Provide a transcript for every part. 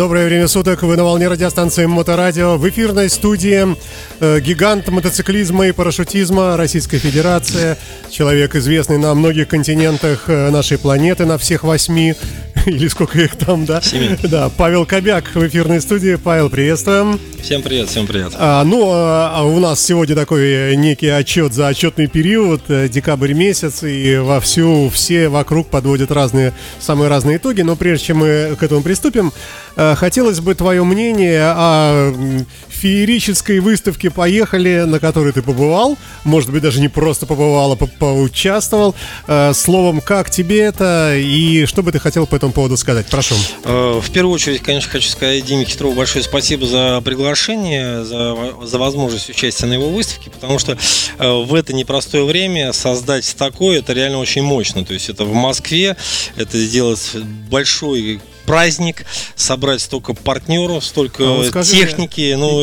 Доброе время суток, вы на волне радиостанции Моторадио. В эфирной студии гигант мотоциклизма и парашютизма Российской Федерации. Человек, известный на многих континентах нашей планеты, на всех 8, или сколько их там, да? 7. Да, Павел Кобяк в эфирной студии. Павел, приветствуем. Всем привет, всем привет. У нас сегодня такой некий отчет за отчетный период, декабрь месяц, и вовсю все вокруг подводят самые разные итоги. Но прежде чем мы к этому приступим, хотелось бы твое мнение о феерической выставке «Поехали», на которой ты побывал. Может быть, даже не просто побывал, а поучаствовал. Словом, как тебе это и что бы ты хотел по этому поводу сказать? Прошу. В первую очередь, конечно, хочу сказать Диме Петрову большое спасибо за приглашение, за возможность участия на его выставке, потому что в это непростое время создать такое, это реально очень мощно. То есть это в Москве, это сделать большой праздник, собрать столько партнеров, столько техники,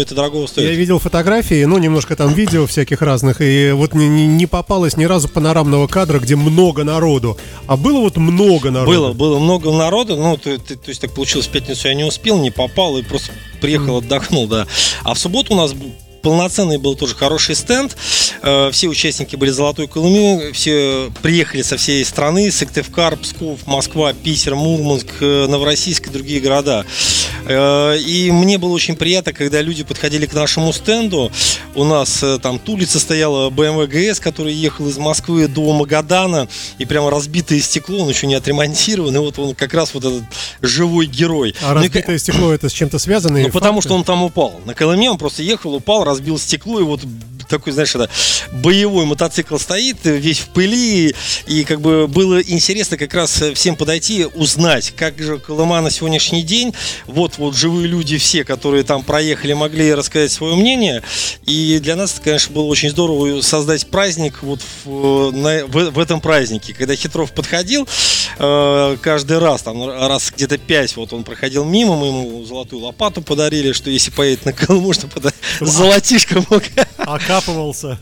это дорого стоит. Я видел фотографии, немножко там видео всяких разных, и вот не попалось ни разу панорамного кадра, где много народу. А было много народу? Было много народу, то есть так получилось, в пятницу я не успел, не попал, и просто приехал, отдохнул, да. А в субботу у нас полноценный был тоже хороший стенд. Все участники были Золотой Колымы, все приехали со всей страны: Сыктывкар, Псков, Москва, Питер, Мурманск, Новороссийск и другие города. И мне было очень приятно, когда люди подходили к нашему стенду. У нас там тулица стояла БМВ ГС, который ехал из Москвы до Магадана, и прямо разбитое стекло, он еще не отремонтирован, и вот он как раз вот этот живой герой. А разбитое стекло — это с чем-то связано? Потому что он там упал. На Колыме он просто ехал, упал, разбил стекло, и вот такой, боевой мотоцикл стоит, весь в пыли, и было интересно как раз всем подойти, узнать, как же Колыма на сегодняшний день. Вот живые люди все, которые там проехали, могли рассказать свое мнение, и для нас, конечно, было очень здорово создать праздник в этом празднике. Когда Хитров подходил, каждый раз, раз где-то 5, он проходил мимо, мы ему золотую лопату подарили, что если поедет на Колыму, что золотишко мог... Окапывался.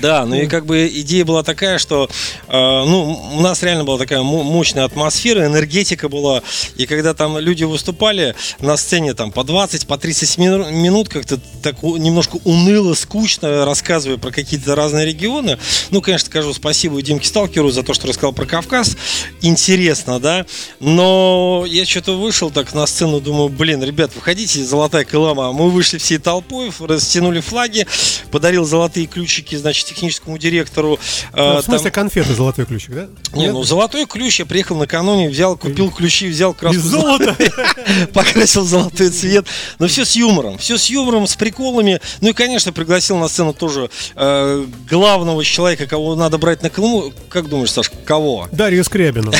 Да, идея была такая, что у нас реально была такая мощная атмосфера, энергетика была. И когда там люди выступали на сцене там по 20, по 30 минут, как-то так немножко уныло, скучно, рассказывая про какие-то разные регионы. Конечно, скажу спасибо Димке Сталкеру за то, что рассказал про Кавказ. Интересно, да? Но я что-то вышел так на сцену, думаю, ребят, выходите, Золотая Колыма. Мы вышли всей толпой, растянули флаги, подарил золотые ключики, техническому директору. В смысле, конфеты золотой ключик, да? Золотой ключ я приехал накануне, купил ключи, взял краску. Без золота! Покрасил золотой цвет. Но все с юмором, с приколами. И, конечно, пригласил на сцену тоже главного человека, кого надо брать на Колыму. Как думаешь, Сашка, кого? Дарью Скрябину.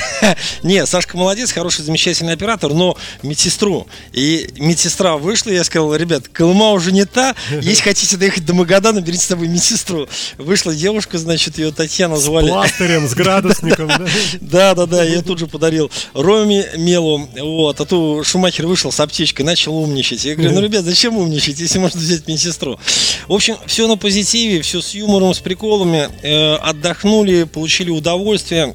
Не, Сашка молодец, хороший, замечательный оператор, но медсестру. И медсестра вышла, и я сказал: ребят, Колыма уже не та, если хотите доехать до Магадана, берите с собой медсестру. Вышла девушка, ее Татьяна звали. С пластырем, с градусником. Да, я тут же подарил Роме Мелу. А то Шумахер вышел с аптечкой, начал умничать. Я говорю, ребят, зачем умничать, если можно взять медсестру? В общем, все на позитиве, все с юмором, с приколами. Отдохнули, получили удовольствие.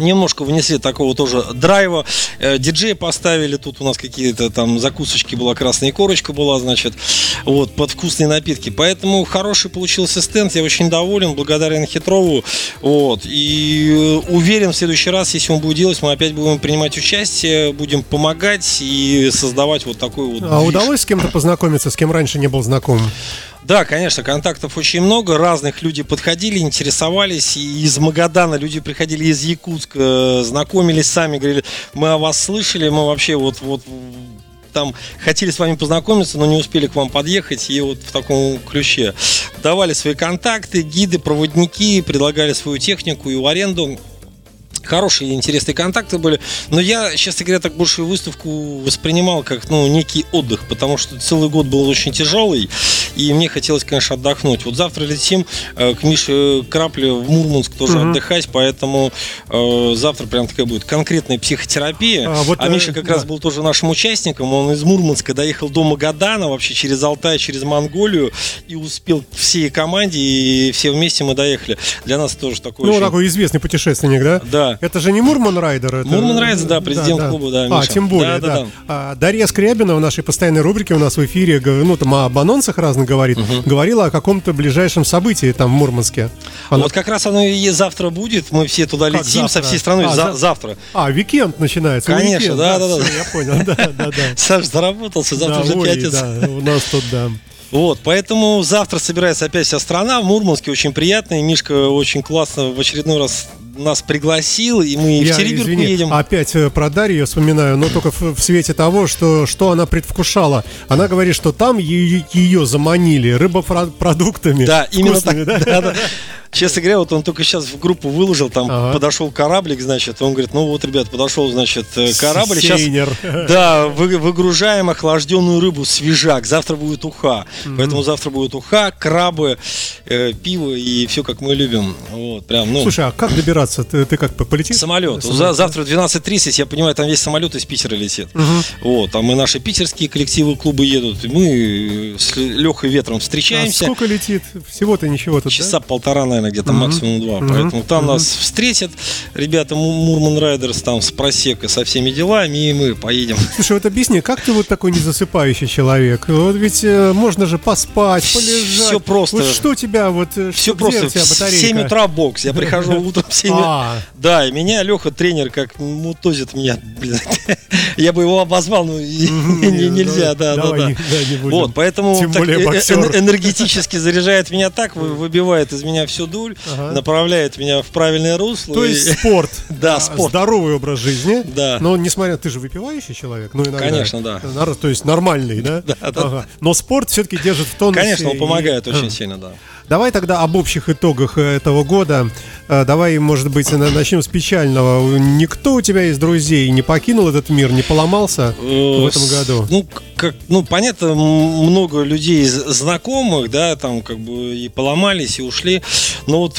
Немножко внесли такого тоже драйва. Диджей поставили. Тут у нас какие-то там закусочки была, красная корочка была, под вкусные напитки. Поэтому хороший получился стенд. Я очень доволен, благодарен Хитрову. И уверен, в следующий раз, если он будет делать, мы опять будем принимать участие, будем помогать и создавать такой. А движ. Удалось с кем-то познакомиться, с кем раньше не был знаком? Да, конечно, контактов очень много, разных людей подходили, интересовались, и из Магадана люди приходили, из Якутска, знакомились сами, говорили: мы о вас слышали, мы вообще там хотели с вами познакомиться, но не успели к вам подъехать, и в таком ключе. Давали свои контакты, гиды, проводники, предлагали свою технику и в аренду. Хорошие и интересные контакты были. Но я, честно говоря, так большую выставку воспринимал как некий отдых, потому что целый год был очень тяжелый, и мне хотелось, конечно, отдохнуть. Завтра летим к Мише Крапле в Мурманск тоже отдыхать, поэтому завтра прям такая будет конкретная психотерапия. Миша как раз был тоже нашим участником. Он из Мурманска доехал до Магадана, вообще через Алтай, через Монголию, и успел всей команде, и все вместе мы доехали. Для нас тоже такой... такой известный путешественник, да? Да. Это же не Мурман Райдер. Это... Мурман Райдер, да, президент клуба, да, Миша. А, тем более, да. Дарья Скрябина в нашей постоянной рубрике у нас в эфире, ну, там об анонсах разных говорит, говорила о каком-то ближайшем событии там в Мурманске. Она... Вот как раз оно и завтра будет, мы все туда как летим, завтра? Со всей страной, завтра. А, викенд начинается. Конечно, да. Я понял, да. Саш заработался, завтра уже пятница. Да, у нас тут, да. Вот, поэтому завтра собирается опять вся страна. В Мурманске очень приятно, и Мишка очень классно в очередной раз нас пригласил, и мы в Териберку едем. Опять про Дарью вспоминаю, но только в свете того, что она предвкушала. Она говорит, что там ее заманили рыбопродуктами. Да, именно так. Да? Честно говоря, вот он только сейчас в группу выложил, там подошел кораблик, значит, он говорит, ну вот, ребят, подошел, значит, корабль. Сейнер. Сейчас, да, выгружаем охлажденную рыбу, свежак, завтра будет уха. Поэтому завтра будет уха, крабы, пиво и все, как мы любим. Вот, прям, ну... Слушай, а как добираться? Ты как, полетишь? Самолет. Завтра в 12:30, я понимаю, там весь самолет из Питера летит. Вот, там и наши питерские коллективы, клубы едут, и мы с Лёхой Ветром встречаемся. А сколько летит? Всего-то ничего тут, часа полтора, наверное, где-то максимум 2. Поэтому там нас встретят ребята Мурман Райдерс там с просека, со всеми делами, и мы поедем. Слушай, вот объясни, как ты вот такой незасыпающий человек? Вот ведь можно же поспать, полежать. Все просто. Вот что тебя вот... Все просто. В 7 утра бокс. Я прихожу утром в 7. Да, и меня Леха, тренер, как мутозит меня. Я бы его обозвал, но нельзя. Да. Вот, поэтому энергетически заряжает меня так, выбивает из меня всю дуль, направляет меня в правильное русло. То есть спорт. Да, спорт. Здоровый образ жизни. Да. Но несмотря, ты же выпивающий человек. Ну, иногда. Конечно, да. То есть нормальный, да? Да. Но спорт все-таки держит в тонусе. Конечно, он помогает очень сильно, да. Давай тогда об общих итогах этого года. Давай, может быть, начнем с печального. Никто у тебя из друзей не покинул этот мир, не поломался в этом году? Ну, понятно, много людей знакомых, да, там как бы и поломались, и ушли. Но вот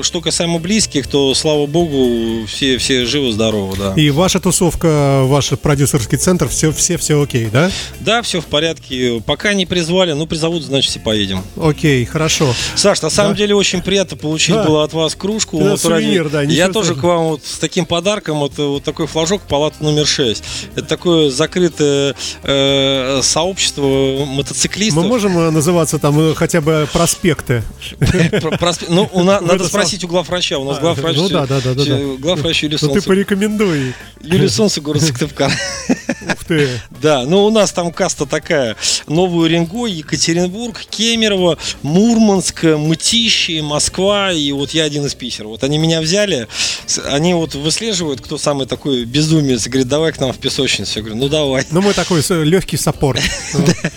что касаемо близких, то, слава богу, все живы-здоровы, да. И ваша тусовка, ваш продюсерский центр, все окей, да? Да, все в порядке. Пока не призвали, но призовут, значит, все поедем. Окей, хорошо. Саш, на самом деле очень приятно получить было от вас кружку. Да, вот сувенир, да, я тоже к вам вот с таким подарком, вот такой флажок, палата номер 6. Это такое закрытое сообщество мотоциклистов. Мы можем называться там хотя бы проспекты? Ну, надо спросить у главврача. У нас главврач. Ну да. Ты порекомендуй. Юлия Солнцева, город Сыктывкар. Ух ты. Да, ну у нас там каста такая: Новый Уренгой, Екатеринбург, Кемерово, Мурманск, Мытищи, Москва. И вот я один из Питера. Вот они меня взяли, они вот выслеживают, кто самый такой безумец. Говорит, давай к нам в песочницу. Я говорю, ну давай. Ну мы такой легкий саппорт.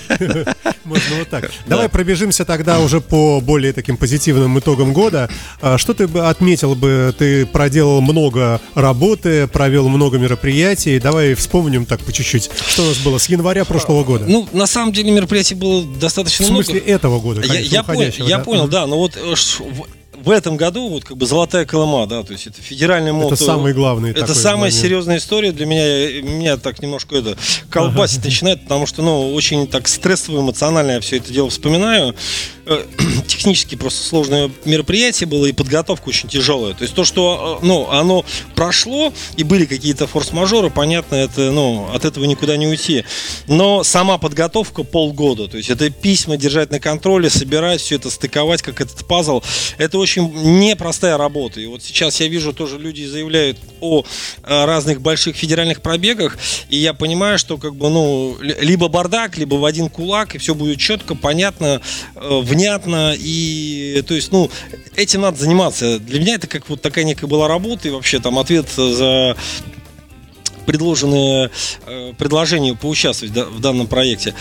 Можно вот так. Давай пробежимся тогда уже по более таким позитивным итогам года. Что ты бы отметил бы? Ты проделал много работы, провел много мероприятий. Давай вспомним так по чуть-чуть, что у нас было с января прошлого года. Ну, на самом деле мероприятий было достаточно много. В смысле этого года, конечно, уходящего. Я понял, да, но вот... В этом году вот как бы Золотая Колыма, да, то есть это федеральный мото. Это самый главный. Это самая серьезная история для меня. Меня так немножко это колбасит начинает, потому что, ну, очень так стрессово, эмоционально я все это дело вспоминаю. Технически просто сложное мероприятие было, и подготовка очень тяжелая. То есть то, что, ну, оно прошло, и были какие-то форс-мажоры, понятно, это, ну, от этого никуда не уйти. Но сама подготовка полгода, то есть это письма держать на контроле, собирать, все это стыковать, как этот пазл. Это очень непростая работа. И вот сейчас я вижу, тоже люди заявляют о разных больших федеральных пробегах, и я понимаю, что как бы, ну, либо бардак, либо в один кулак, и все будет четко, понятно, внятно, и то есть, ну, этим надо заниматься. Для меня это как вот такая некая была работа, и вообще там ответ за предложенное предложение поучаствовать в данном проекте.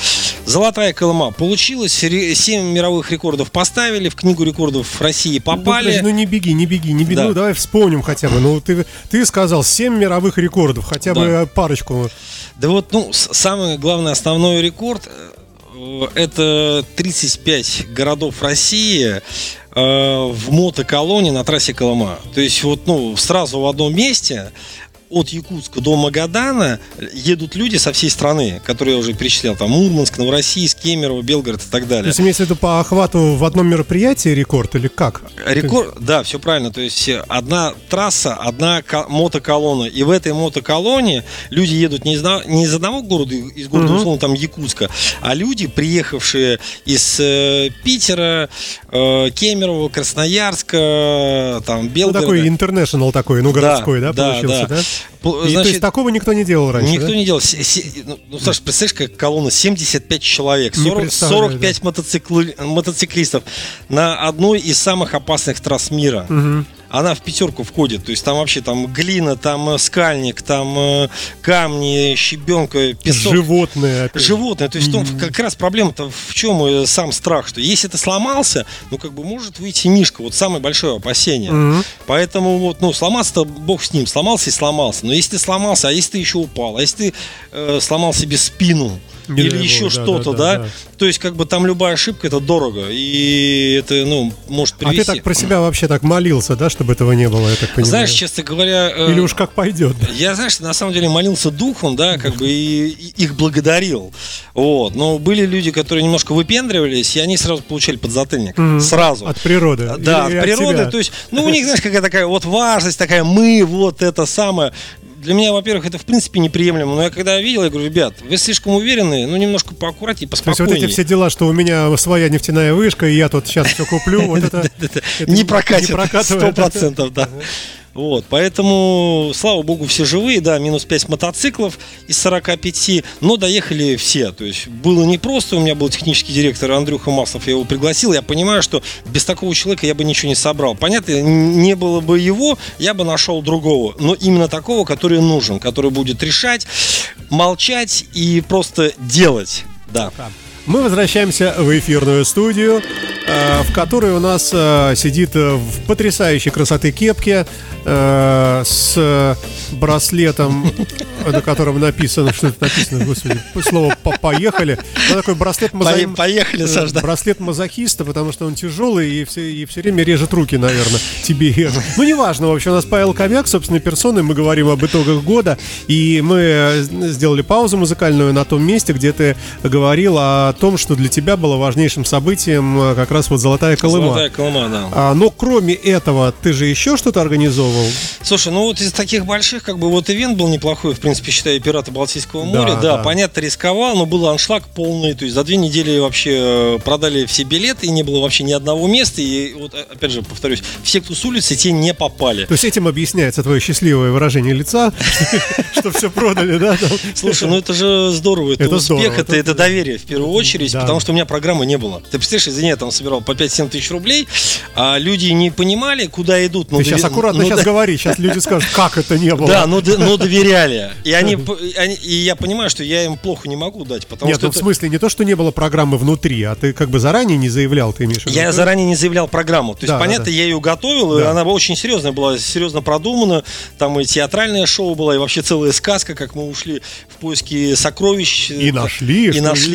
Золотая Колыма получилась, 7 мировых рекордов поставили, в книгу рекордов России попали. Ну, не беги. Да. Ну давай вспомним хотя бы. Ну ты сказал 7 мировых рекордов, хотя бы парочку. Да вот, ну, самый главный основной рекорд — это 35 городов России в мотоколонне на трассе Колыма. То есть вот, ну, сразу в одном месте от Якутска до Магадана едут люди со всей страны, которые я уже перечислял, там Мурманск, Новороссийск, Кемерово, Белгород и так далее. То есть имеется в виду по охвату в одном мероприятии рекорд или как? Рекорд, да, все правильно. То есть одна трасса, одна мотоколонна. И в этой мотоколонне люди едут не из одного города, из города, условно, там Якутска, а люди, приехавшие из Питера, Кемерово, Красноярска, там Белгорода. Ну, такой интернешнл такой, ну, городской, да, получился, да? Значит, то есть такого никто не делал раньше? Никто не делал. Ну, Саша, представляешь, как колонна 75 человек, 45 мотоциклистов на одной из самых опасных трасс мира. Угу. Она в пятерку входит, то есть там вообще там глина, там скальник, там камни, щебенка, песок. Животные. То есть там как раз проблема-то в чем сам страх, что если ты сломался, ну как бы может выйти мишка, вот самое большое опасение. Поэтому вот, ну сломаться-то бог с ним, сломался и сломался. Но если ты сломался, а если ты еще упал, а если ты сломал себе спину, или еще что-то, да. То есть, как бы там любая ошибка, это дорого. И это, ну, может привести. А ты так про себя вообще так молился, да, чтобы этого не было, я так понимаю? Знаешь, честно говоря... Или уж как пойдет. Да? Я, знаешь, на самом деле молился духом, да, как бы и их благодарил. Вот. Но были люди, которые немножко выпендривались, и они сразу получали подзатыльник. Сразу. От природы. Да, или от природы. Тебя? То есть, ну, у них, знаешь, какая такая вот важность, такая мы, вот это самое... Для меня, во-первых, это в принципе неприемлемо. Но я когда видел, я говорю, ребят, вы слишком уверены, ну немножко поаккуратнее, поспокойнее. То есть вот эти все дела, что у меня своя нефтяная вышка, и я тут сейчас все куплю, вот это не прокатит, 100%, да. Вот, поэтому, слава богу, все живые, да, минус 5 мотоциклов из 45, но доехали все. То есть было непросто, у меня был технический директор Андрюха Маслов, я его пригласил. Я понимаю, что без такого человека я бы ничего не собрал. Понятно, не было бы его, я бы нашел другого, но именно такого, который нужен, который будет решать, молчать и просто делать, да. Мы возвращаемся в эфирную студию, в которой у нас сидит в потрясающей красоты кепке с браслетом, на котором написано, что это написано, господи, слово «поехали». Это такой браслет мазохиста, потому что он тяжелый и все время режет руки, наверное, тебе. Ну, неважно, в общем, у нас Павел Кобяк, собственной персоной, мы говорим об итогах года, и мы сделали паузу музыкальную на том месте, где ты говорил о том, что для тебя было важнейшим событием как раз вот «Золотая Колыма». «Золотая Колыма», да. Но кроме этого, ты же еще что-то организовывал? Слушай, ну вот из таких больших, как бы, вот ивент был неплохой, в принципе, считаю, «Пираты Балтийского моря». Да, понятно, рисковал, но был аншлаг полный. То есть за 2 недели вообще продали все билеты, и не было вообще ни одного места. И вот, опять же, повторюсь, все, кто с улицы, те не попали. То есть этим объясняется твое счастливое выражение лица, что все продали, да? Слушай, ну это же здорово, это успех, это доверие, в первую очередь, потому что у меня программы не было. Ты представляешь, извини, я там собирал по 5-7 тысяч рублей, а люди не понимали, куда идут. Ты сейчас аккуратно сейчас говори, сейчас люди скажут, как это не было. Да, но доверяли. И я понимаю, что я им плохо не могу дать, потому что... Нет, в смысле не то, что не было программы внутри, а ты как бы заранее не заявлял, ты имеешь в виду? Я заранее не заявлял программу. То есть, понятно, я ее готовил, и она очень серьезная была, серьезно продумана. Там и театральное шоу было, и вообще целая сказка, как мы ушли в поиски сокровищ. И нашли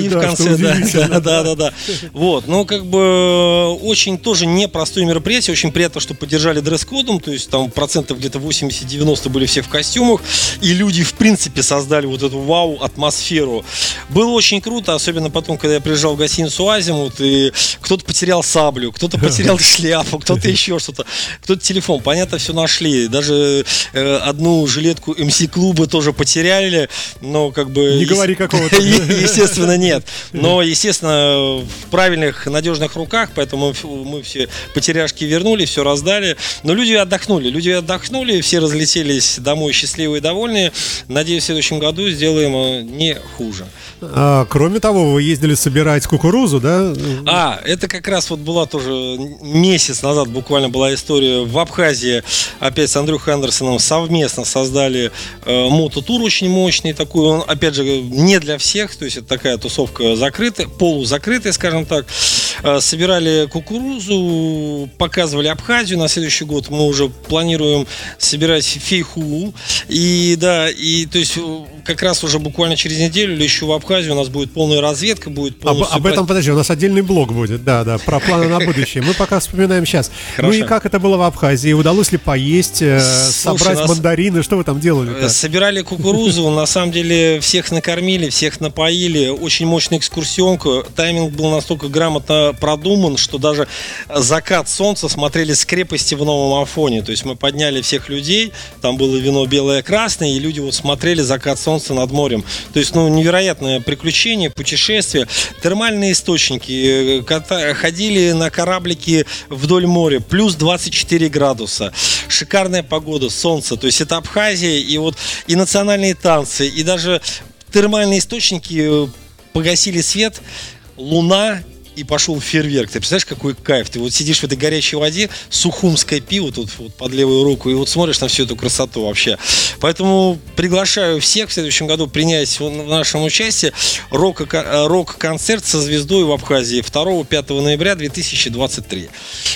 в конце, да. Вот, ну как бы очень тоже непростое мероприятие. Очень приятно, что поддержали дресс-кодом. То есть там процентов где-то 80-90 были все в костюмах. И люди в принципе создали вот эту вау-атмосферу. Было очень круто, особенно потом, когда я приезжал в гостиницу «Азимут», и кто-то потерял саблю, кто-то потерял шляпу, кто-то еще что-то, кто-то телефон, понятно, все нашли. Даже одну жилетку МС-клуба тоже потеряли. Но как бы... Не говори какого-то. Естественно, нет. Но, естественно, в правильных, надежных руках. Поэтому мы все потеряшки вернули, все раздали. Но люди отдохнули, все разлетелись домой счастливые и довольные. Надеюсь, в следующем году сделаем не хуже. Кроме того, вы ездили собирать кукурузу, да? Это как раз вот была тоже месяц назад буквально была история в Абхазии. Опять с Андрюхой Андерсоном совместно создали мототур очень мощный такой. Он, опять же, не для всех, то есть это такая тусовка закрытая, полузакрытая, скажем так, с собирали кукурузу, показывали Абхазию. На следующий год мы уже планируем собирать фейху. И да, и то есть как раз уже буквально через неделю или еще в Абхазии у нас будет полная разведка, будет полностью... Об этом, подожди, у нас отдельный блог будет, да, про планы на будущее. Мы пока вспоминаем сейчас. Хорошо. Ну и как это было в Абхазии? Удалось ли поесть, собрать мандарины? Что вы там делали-то? Собирали кукурузу, на самом деле всех накормили, всех напоили. Очень мощная экскурсионка. Тайминг был настолько грамотно продуман, что даже закат солнца смотрели с крепости в новом Афоне. То есть мы подняли всех людей, там было вино белое, красное, и люди вот смотрели закат солнца над морем. То есть, ну, невероятное приключение, путешествие. Термальные источники. Ходили на кораблике вдоль моря. Плюс 24 градуса. Шикарная погода, солнце. То есть это Абхазия, и вот и национальные танцы, и даже термальные источники. Погасили свет, луна, и пошел фейерверк. Ты представляешь, какой кайф? Ты вот сидишь в этой горячей воде, сухумское пиво тут вот под левую руку, и вот смотришь на всю эту красоту вообще. Поэтому приглашаю всех в следующем году принять в нашем участии рок-концерт со звездой в Абхазии 2-5 ноября 2023.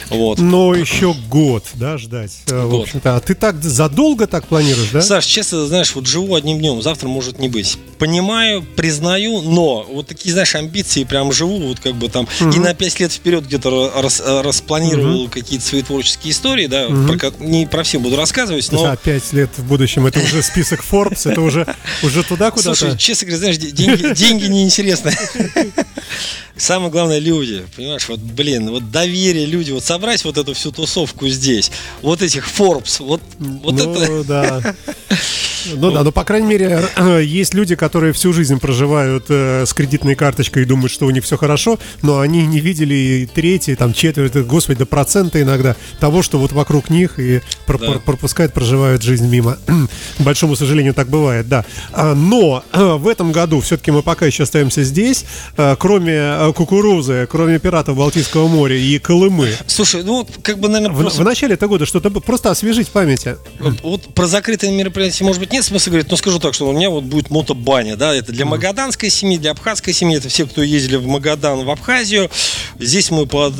Вот. Но еще год, да, ждать. В общем-то. А ты так задолго так планируешь, да? Саш, честно, знаешь, вот живу одним днем, завтра может не быть. Понимаю, признаю, но вот такие, знаешь, амбиции, прям живу вот как бы там. И на 5 лет вперед где-то распланировал какие-то свои творческие истории, да, не про все буду рассказывать, но... Да, 5 лет в будущем, это уже список Forbes, это уже туда куда-то. Слушай, честно говоря, знаешь, деньги неинтересны. Самое главное — люди, понимаешь, вот, блин, вот доверие, люди, вот собрать вот эту всю тусовку здесь, вот этих Forbes, вот это... Да. Ну да, но по крайней мере есть люди, которые всю жизнь проживают с кредитной карточкой и думают, что у них все хорошо, но они не видели и третьи, там четверти, господи, до процента иногда того, что вот вокруг них, и пропускают, проживают жизнь мимо. К большому сожалению, так бывает, да. Но в этом году все-таки мы пока еще остаемся здесь, кроме кукурузы, кроме пиратов Балтийского моря и Колымы. Слушай, ну вот как бы, наверное, просто... в начале этого года что-то просто освежить в памяти. Вот про закрытые мероприятия, может быть, нет смысла говорить, но скажу так, что у меня вот будет мотобаня, да, это для магаданской семьи, для абхазской семьи, это все, кто ездили в Магадан, в Абхазию. Здесь мы под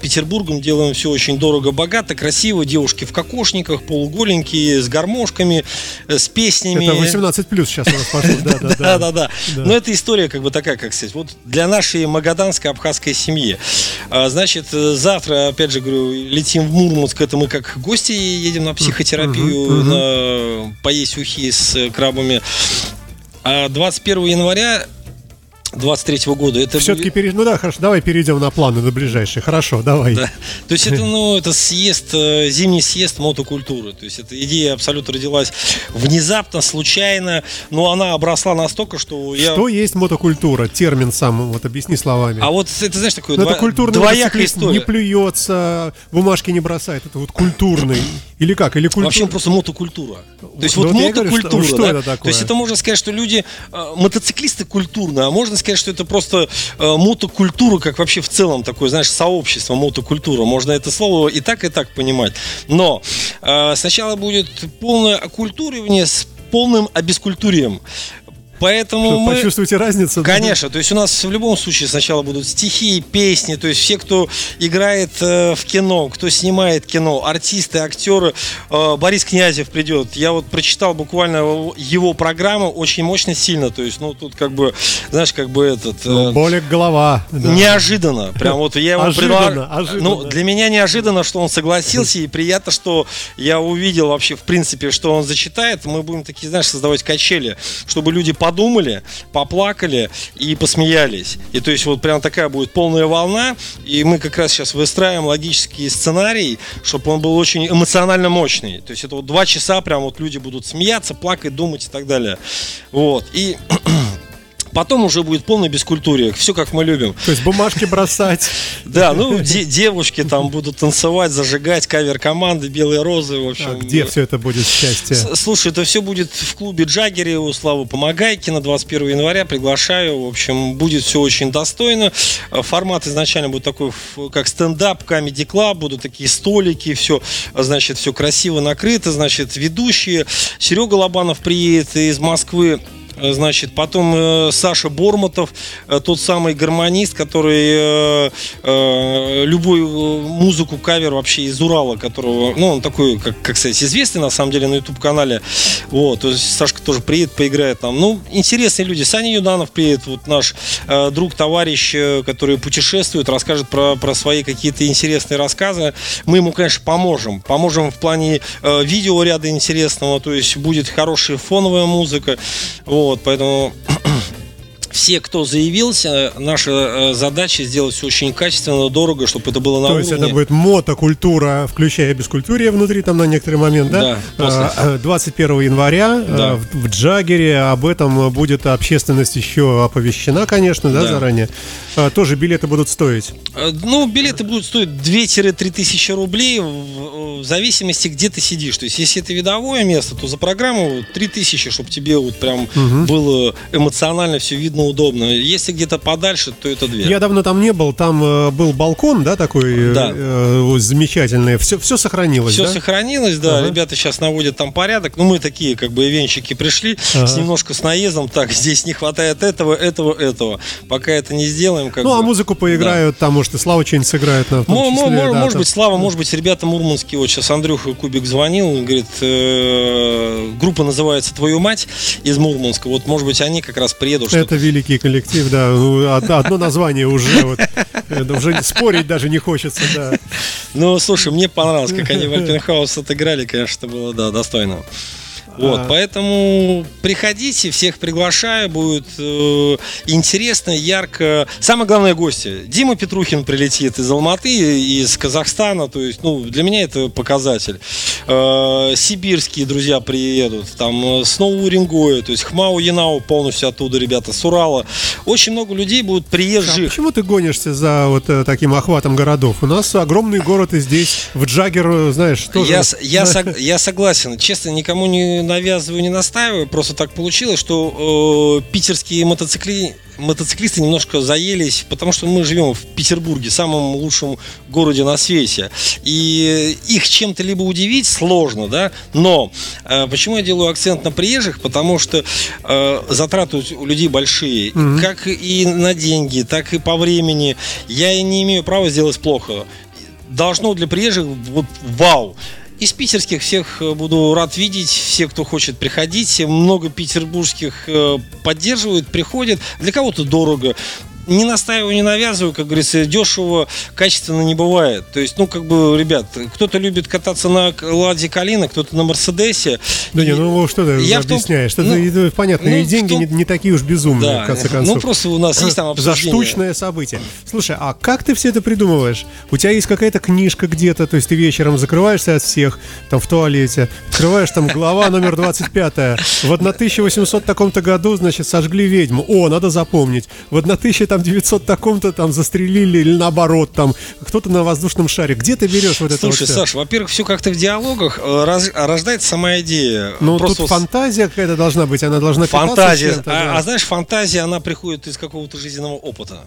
Петербургом делаем все очень дорого, богато, красиво, девушки в кокошниках, полуголенькие, с гармошками, с песнями. Это 18+ сейчас у нас пошло, да. Но это история как бы такая, как сказать, вот для нашей магаданской абхазской семьи. Значит, завтра, опять же говорю, летим в Мурманск, это мы как гости едем на психотерапию, на поесть ухи с крабами. А 21 января 23 года это все-таки ну да, хорошо, давай перейдем на планы на ближайшие. Хорошо, давай. Да. То есть это, ну, это съезд, зимний съезд мотокультуры. То есть эта идея абсолютно родилась внезапно, случайно, но она обросла настолько, что я... Что есть мотокультура? Термин сам, вот объясни словами. А вот это, знаешь, такое двоякая история. Не плюется, бумажки не бросает. Это вот культурный. Или как? Или культура? Вообще просто мотокультура. То есть вот мотокультура, говорю, что да? Это такое? То есть это можно сказать, что люди, мотоциклисты культурные, а можно сказать, что это просто мотокультура, как вообще в целом такое, знаешь, сообщество, мотокультура. Можно это слово и так понимать. Но сначала будет полное окультуривание с полным обескультурием. Поэтому мы... Почувствуете разницу? Конечно, да? То есть у нас в любом случае сначала будут стихи, песни. То есть все, кто играет в кино, кто снимает кино, артисты, актеры. Борис Князев придет. Я вот прочитал буквально его программу очень мощно, сильно. То есть, ну, тут как бы, знаешь, как бы этот... Болик голова. Да. Неожиданно. Прям вот я его предложил. Ну, для меня неожиданно, что он согласился. И приятно, что я увидел вообще, в принципе, что он зачитает. Мы будем такие, знаешь, создавать качели, чтобы люди подумали, поплакали и посмеялись. И то есть вот прям такая будет полная волна. И мы как раз сейчас выстраиваем логический сценарий, чтобы он был очень эмоционально мощный. То есть это вот 2 часа прям вот люди будут смеяться, плакать, думать и так далее. Вот. И... Потом уже будет полное бескультурие. Все как мы любим. То есть бумажки бросать. Да, ну девушки там будут танцевать, зажигать, кавер-команды, белые розы, в общем. А где все это будет счастье? Слушай, это все будет в клубе Джаггери у Славы Помогайкина 21 января. Приглашаю. В общем, будет все очень достойно. Формат изначально будет такой, как стендап, камеди-клаб. Будут такие столики, все, значит, все красиво накрыто. Значит, ведущие. Серега Лобанов приедет из Москвы. Значит, потом Саша Бормотов, тот самый гармонист, который любую музыку, кавер вообще из Урала, которого, ну, он такой, как сказать, известный на самом деле на YouTube-канале. Вот, то есть Сашка тоже приедет, поиграет там. Ну, интересные люди. Саня Юданов приедет, вот наш друг, товарищ, который путешествует, расскажет про свои какие-то интересные рассказы. Мы ему, конечно, поможем. Поможем в плане видео ряда интересного, то есть будет хорошая фоновая музыка. Вот, поэтому все, кто заявился, наша задача сделать все очень качественно, дорого, чтобы это было на уровне. То есть это будет мотокультура, включая бескультурье внутри там на некоторый момент, да? Да. 21 января да. В Джаггере об этом будет общественность еще оповещена, конечно, да, да. заранее. Тоже билеты будут стоить? Ну, билеты будут стоить 2-3 тысячи рублей в зависимости, где ты сидишь. То есть, если это видовое место, то за программу 3 тысячи, чтобы тебе вот прям было эмоционально все видно, удобно. Если где-то подальше, то это дверь. Я давно там не был, там был балкон, да, такой да. Замечательный. Все сохранилось. Все да? сохранилось, да. Ага. Ребята сейчас наводят там порядок. Ну, мы такие, как бы, ивенщики пришли с немножко с наездом. Так, здесь не хватает этого. Пока это не сделаем. Как а музыку поиграют, да. там, может, и Слава что-нибудь сыграет. На, может быть, Слава, может быть, ребята мурманские. Вот сейчас Андрюха Кубик звонил, он говорит, группа называется «Твою мать» из Мурманска. Вот, может быть, они как раз приедут. Это великий коллектив, да. Одно название уже, вот, уже спорить даже не хочется, да. Ну, слушай, мне понравилось, как они в Опенхаус отыграли, конечно, было, да, достойно. Вот, поэтому приходите, всех приглашаю, будет интересно, ярко. Самое главное, гости. Дима Петрухин прилетит из Алматы, из Казахстана, то есть, ну, для меня это показатель. Сибирские друзья приедут, там, с Нового Уренгоя, то есть Хмао Янау полностью оттуда, ребята, с Урала. Очень много людей будут приезжих. А почему ты гонишься за вот таким охватом городов? У нас огромный город, и здесь, в Джаггер, знаешь, тоже... Я согласен, честно, никому не навязываю, не настаиваю, просто так получилось, что питерские мотоциклисты немножко заелись, потому что мы живем в Петербурге, самом лучшем городе на свете, и их чем-то либо удивить сложно, да, но почему я делаю акцент на приезжих, потому что затраты у людей большие, как и на деньги, так и по времени, я и не имею права сделать плохо, должно для приезжих вот вау. Из питерских всех буду рад видеть, все, кто хочет, приходить. Много петербургских поддерживают, приходят. Для кого-то дорого. Не настаиваю, не навязываю, как говорится, дешево, качественно не бывает. То есть, ну, как бы, ребят, кто-то любит кататься на «Ладе Калина», кто-то на «Мерседесе». Да нет, ну что ты объясняешь? Ну, понятно, ну, и деньги не такие уж безумные, да, в конце концов. Ну, просто у нас есть там обсуждение. За штучное событие. Слушай, а как ты все это придумываешь? У тебя есть какая-то книжка где-то, то есть ты вечером закрываешься от всех, там, в туалете, открываешь там глава номер 25. В 1800 таком-то году, значит, сожгли ведьму. О, надо запомнить. В 1900 таком-то там застрелили или наоборот там кто-то на воздушном шаре. Где ты берешь вот это? Слушай, вот Саш, во-первых, все как-то в диалогах рождается сама идея. Ну тут фантазия какая-то должна быть, она должна фантазия. Да. Знаешь, фантазия она приходит из какого-то жизненного опыта.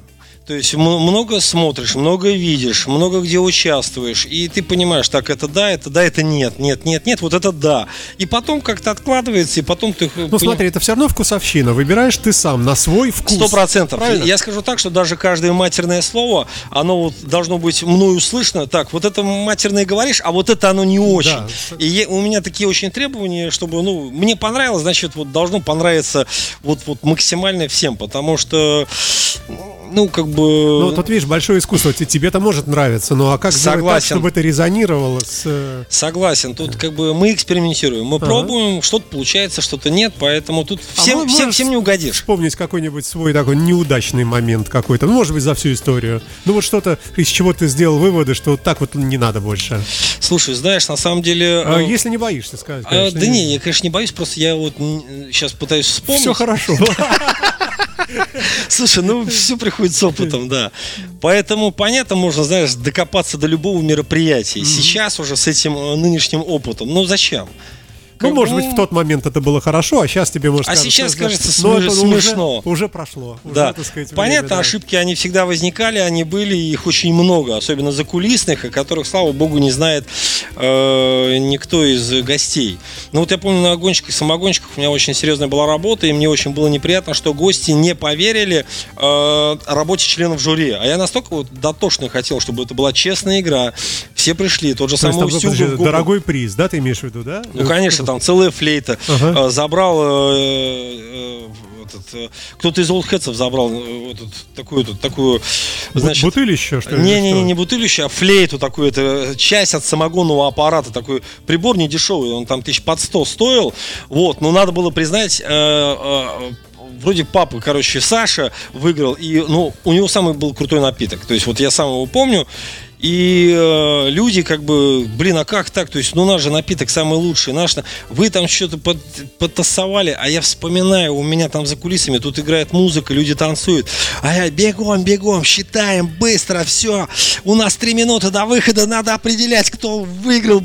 То есть много смотришь, много видишь, много где участвуешь, и ты понимаешь, так, это да, нет, вот это да. И потом как-то откладывается, и потом ты... Ну смотри, это все равно вкусовщина, выбираешь ты сам на свой вкус. 100%. Правильно? Я скажу так, что даже каждое матерное слово, оно вот должно быть мною услышано. Так, вот это матерное говоришь, а вот это оно не очень. Да. И у меня такие очень требования, чтобы, ну, мне понравилось, значит, вот должно понравиться вот максимально всем, потому что... Ну, как бы... Ну, тут, видишь, большое искусство. Тебе-то может нравиться, но а как сделать так, чтобы это резонировало с... Согласен. Тут, как бы, мы экспериментируем. Мы пробуем, что-то получается, что-то нет. Поэтому тут всем не угодишь. Вспомнить какой-нибудь свой такой неудачный момент какой-то. Ну, может быть, за всю историю. Ну, вот что-то, из чего ты сделал выводы, что так вот не надо больше. Слушай, знаешь, на самом деле... Если не боишься сказать, конечно. Да не, я, конечно, не боюсь. Просто я вот сейчас пытаюсь вспомнить. Все хорошо. Слушай, ну все приходит с опытом, да. Поэтому, понятно, можно, знаешь, докопаться до любого мероприятия. Сейчас уже с этим нынешним опытом. Ну зачем? Ну, может быть, в тот момент это было хорошо, а сейчас тебе может кажется... А сейчас кажется смешно. Уже прошло. Да. Понятно, ошибки, они всегда возникали, они были, их очень много, особенно закулисных, о которых, слава богу, не знает никто из гостей. Ну, вот я помню, на «Огонщиках» и «Самогонщиках» у меня очень серьезная была работа, и мне очень было неприятно, что гости не поверили работе членов жюри. А я настолько вот дотошно хотел, чтобы это была честная игра. Все пришли, тот же самый Устюгов. Дорогой приз, да, ты имеешь в виду, да? Ну, конечно, там целая флейта. Ага. Кто-то из олдхедсов забрал такую значит, бутылище, что ли? Не бутылище, а флейту такую. Это часть от самогонного аппарата. Такой прибор не дешевый, он там 100 тысяч стоил. Вот, но надо было признать. Вроде папа, Саша выиграл, и, ну, у него самый был крутой напиток. То есть вот я сам его помню. И люди а как так? То есть, ну, наш же напиток самый лучший, вы там что-то подтасовали, а я вспоминаю, у меня там за кулисами, тут играет музыка, люди танцуют, а я бегом, считаем быстро, все, у нас 3 минуты до выхода, надо определять, кто выиграл,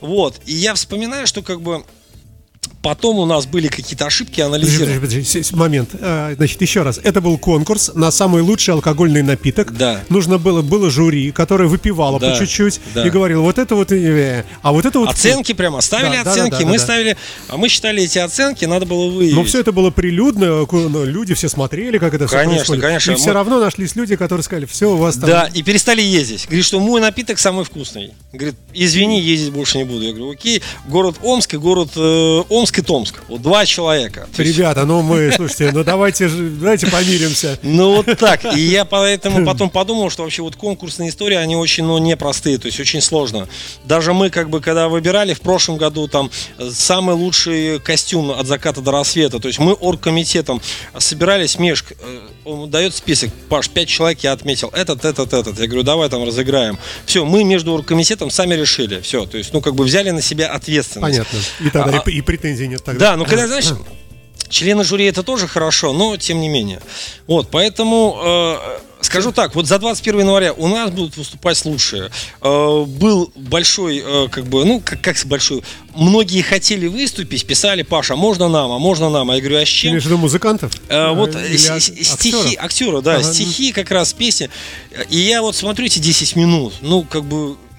Вот, и я вспоминаю, что потом у нас были какие-то ошибки, анализировали. Момент. Значит, еще раз. Это был конкурс на самый лучший алкогольный напиток. Да. Нужно было жюри, которое выпивало по чуть-чуть и говорило, вот это вот... А вот это вот... Оценки прямо. Ставили оценки. Мы считали эти оценки, надо было выявить. Но все это было прилюдно. Люди все смотрели, как это все происходит. Конечно. И все равно нашлись люди, которые сказали, все, у вас там... Да, и перестали ездить. Говорит, что мой напиток самый вкусный. Говорит, извини, ездить больше не буду. Я говорю, окей. Город Омск и город Омск и Томск. Вот 2 человека. Ребята, слушайте, давайте помиримся. Ну вот так. И я поэтому потом подумал, что вообще вот конкурсные истории, они очень, непростые, то есть очень сложно. Даже мы, когда выбирали в прошлом году там самый лучший костюм от заката до рассвета, то есть мы оргкомитетом собирались, Мишка, он дает список, Паш, 5 человек я отметил, этот. Я говорю, давай там разыграем. Все, мы между оргкомитетом сами решили. Все, то есть, взяли на себя ответственность. Понятно. И тогда и претензии нет тогда. Да, когда, члены жюри это тоже хорошо, но тем не менее. Вот, поэтому скажу так, вот за 21 января у нас будут выступать лучшие. Был большой, большой. Многие хотели выступить, писали, Паша, можно нам? А я говорю, а с чем? Между музыкантов? Стихи, актера, да, стихи как раз, песни. И я смотрю эти 10 минут,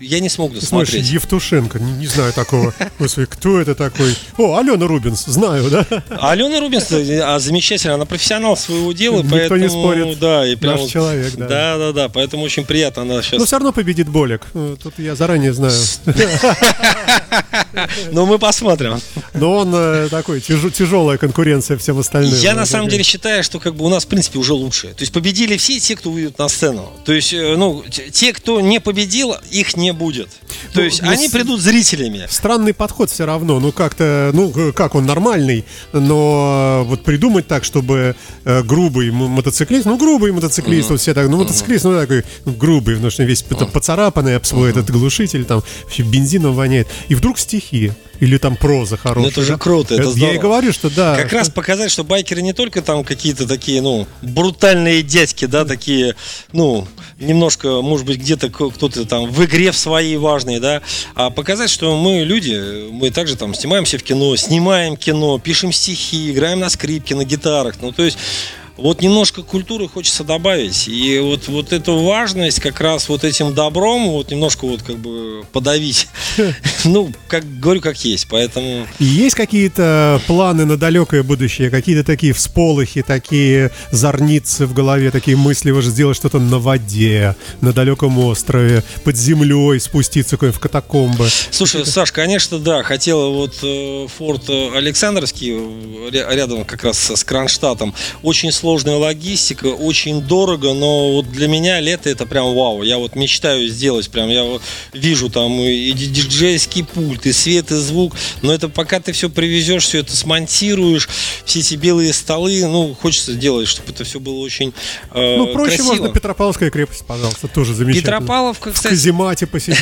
я не смог досмотреть. Знаешь, Евтушенко, не знаю такого. Господи, кто это такой? О, Алена Рубинс, знаю, да? Алена Рубинс, замечательно, она профессионал своего дела. Никто поэтому, не спорит, да, и прям, наш человек, да. Да, поэтому очень приятно она сейчас. Но все равно победит Болик, тут я заранее знаю. Но мы посмотрим. Но он такой, тяжелая конкуренция всем остальным. Я на самом деле считаю, что у нас в принципе уже лучшие. То есть победили все те, кто выйдет на сцену. То есть, те, кто не победил, их не будет. То есть они придут зрителями. Странный подход все равно. Как он нормальный, но вот придумать так, чтобы грубый мотоциклист, вот все так, мотоциклист, такой грубый, потому что весь поцарапанный, обсвой этот глушитель, там вообще бензином воняет. И вдруг стихи. Или там проза хорошая. Это же круто, это здорово. Я и говорю, что да. Как раз показать, что байкеры не только там какие-то такие, брутальные дядьки, да, такие, немножко, может быть, где-то кто-то там в игре в своей важной, да, а показать, что мы люди, мы также там снимаемся в кино, снимаем кино, пишем стихи, играем на скрипке, на гитарах, то есть... Вот немножко культуры хочется добавить. И вот эту важность как раз вот этим добром немножко подавить. Говорю, как есть, поэтому... Есть какие-то планы на далекое будущее? Какие-то такие всполохи, такие зорницы в голове, такие мысли, вы же сделать что-то на воде, на далеком острове, под землей спуститься в катакомбы? Слушай, Саш, конечно, да. Хотел форт Александровский, рядом как раз с Кронштадтом, очень сложная логистика, очень дорого, но для меня лето это прям вау. Я мечтаю сделать, я вижу там и диджейский пульт, и свет, и звук, но это пока ты все привезешь, все это смонтируешь, все эти белые столы, хочется делать, чтобы это все было очень проще красиво. Можно Петропавловская крепость, пожалуйста, тоже замечательно. Петропавловка, кстати. В каземате посидеть.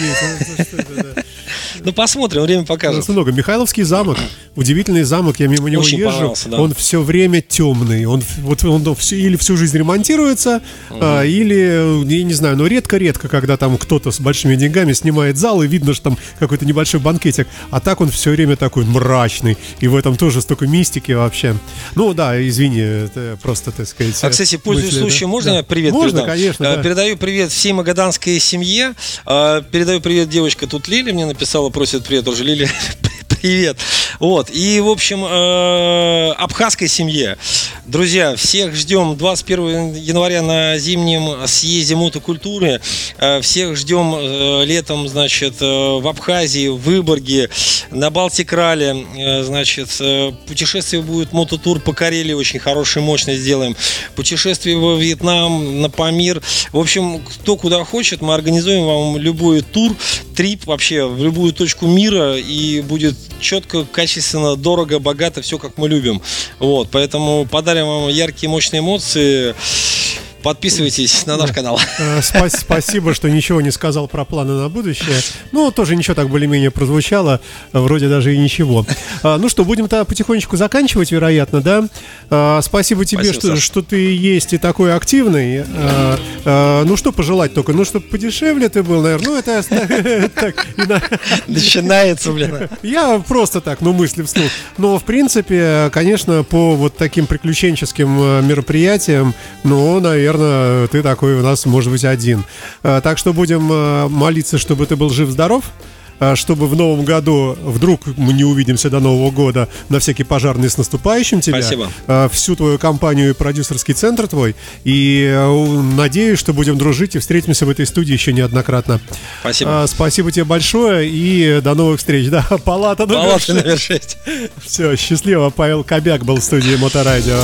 Посмотрим, время покажет. Михайловский замок, удивительный замок, я мимо него езжу, он все время темный, он он или всю жизнь ремонтируется, или, я не знаю, но редко-редко, когда там кто-то с большими деньгами снимает зал, и видно, что там какой-то небольшой банкетик. А так он все время такой мрачный. И в этом тоже столько мистики вообще. Ну да, извини, это просто, так сказать. А, кстати, пользуясь случаем, можно я привет передам? Можно, конечно, да. Передаю привет всей магаданской семье. Передаю привет, девочка тут Лили мне написала, просит привет, уже Лили... Привет. Вот. И, в общем, абхазской семье. Друзья, всех ждем 21 января на зимнем съезде мотокультуры. Всех ждем летом, значит, в Абхазии, в Выборге, на Балтикрале. Значит, путешествие будет, мототур по Карелии очень хороший, мощный сделаем. Путешествие во Вьетнам, на Памир. В общем, кто куда хочет, мы организуем вам любой тур, трип вообще в любую точку мира, и будет четко, качественно, дорого, богато, все как мы любим. Вот, поэтому подарим вам яркие, мощные эмоции. Подписывайтесь на наш канал. Спасибо, что ничего не сказал про планы на будущее. Ну, тоже ничего так более-менее прозвучало. Вроде даже и ничего. Ну что, будем-то потихонечку заканчивать, вероятно, да? Спасибо тебе, что ты есть и такой активный. Ну что пожелать только? Ну, чтобы подешевле ты был, наверное. Ну, это... Начинается, блин. Я просто так, ну, мысли вслух. Но, в принципе, конечно, по вот таким приключенческим мероприятиям, ну, наверное, ты такой у нас, может быть, один. Так что будем молиться, чтобы ты был жив-здоров, чтобы в новом году, вдруг мы не увидимся до Нового года, на всякий пожарный, с наступающим тебя. Спасибо. Всю твою компанию и продюсерский центр твой. И надеюсь, что будем дружить и встретимся в этой студии еще неоднократно. Спасибо. Спасибо тебе большое и до новых встреч. Да, палата номер 6. Все, счастливо. Павел Кобяк был в студии Моторадио.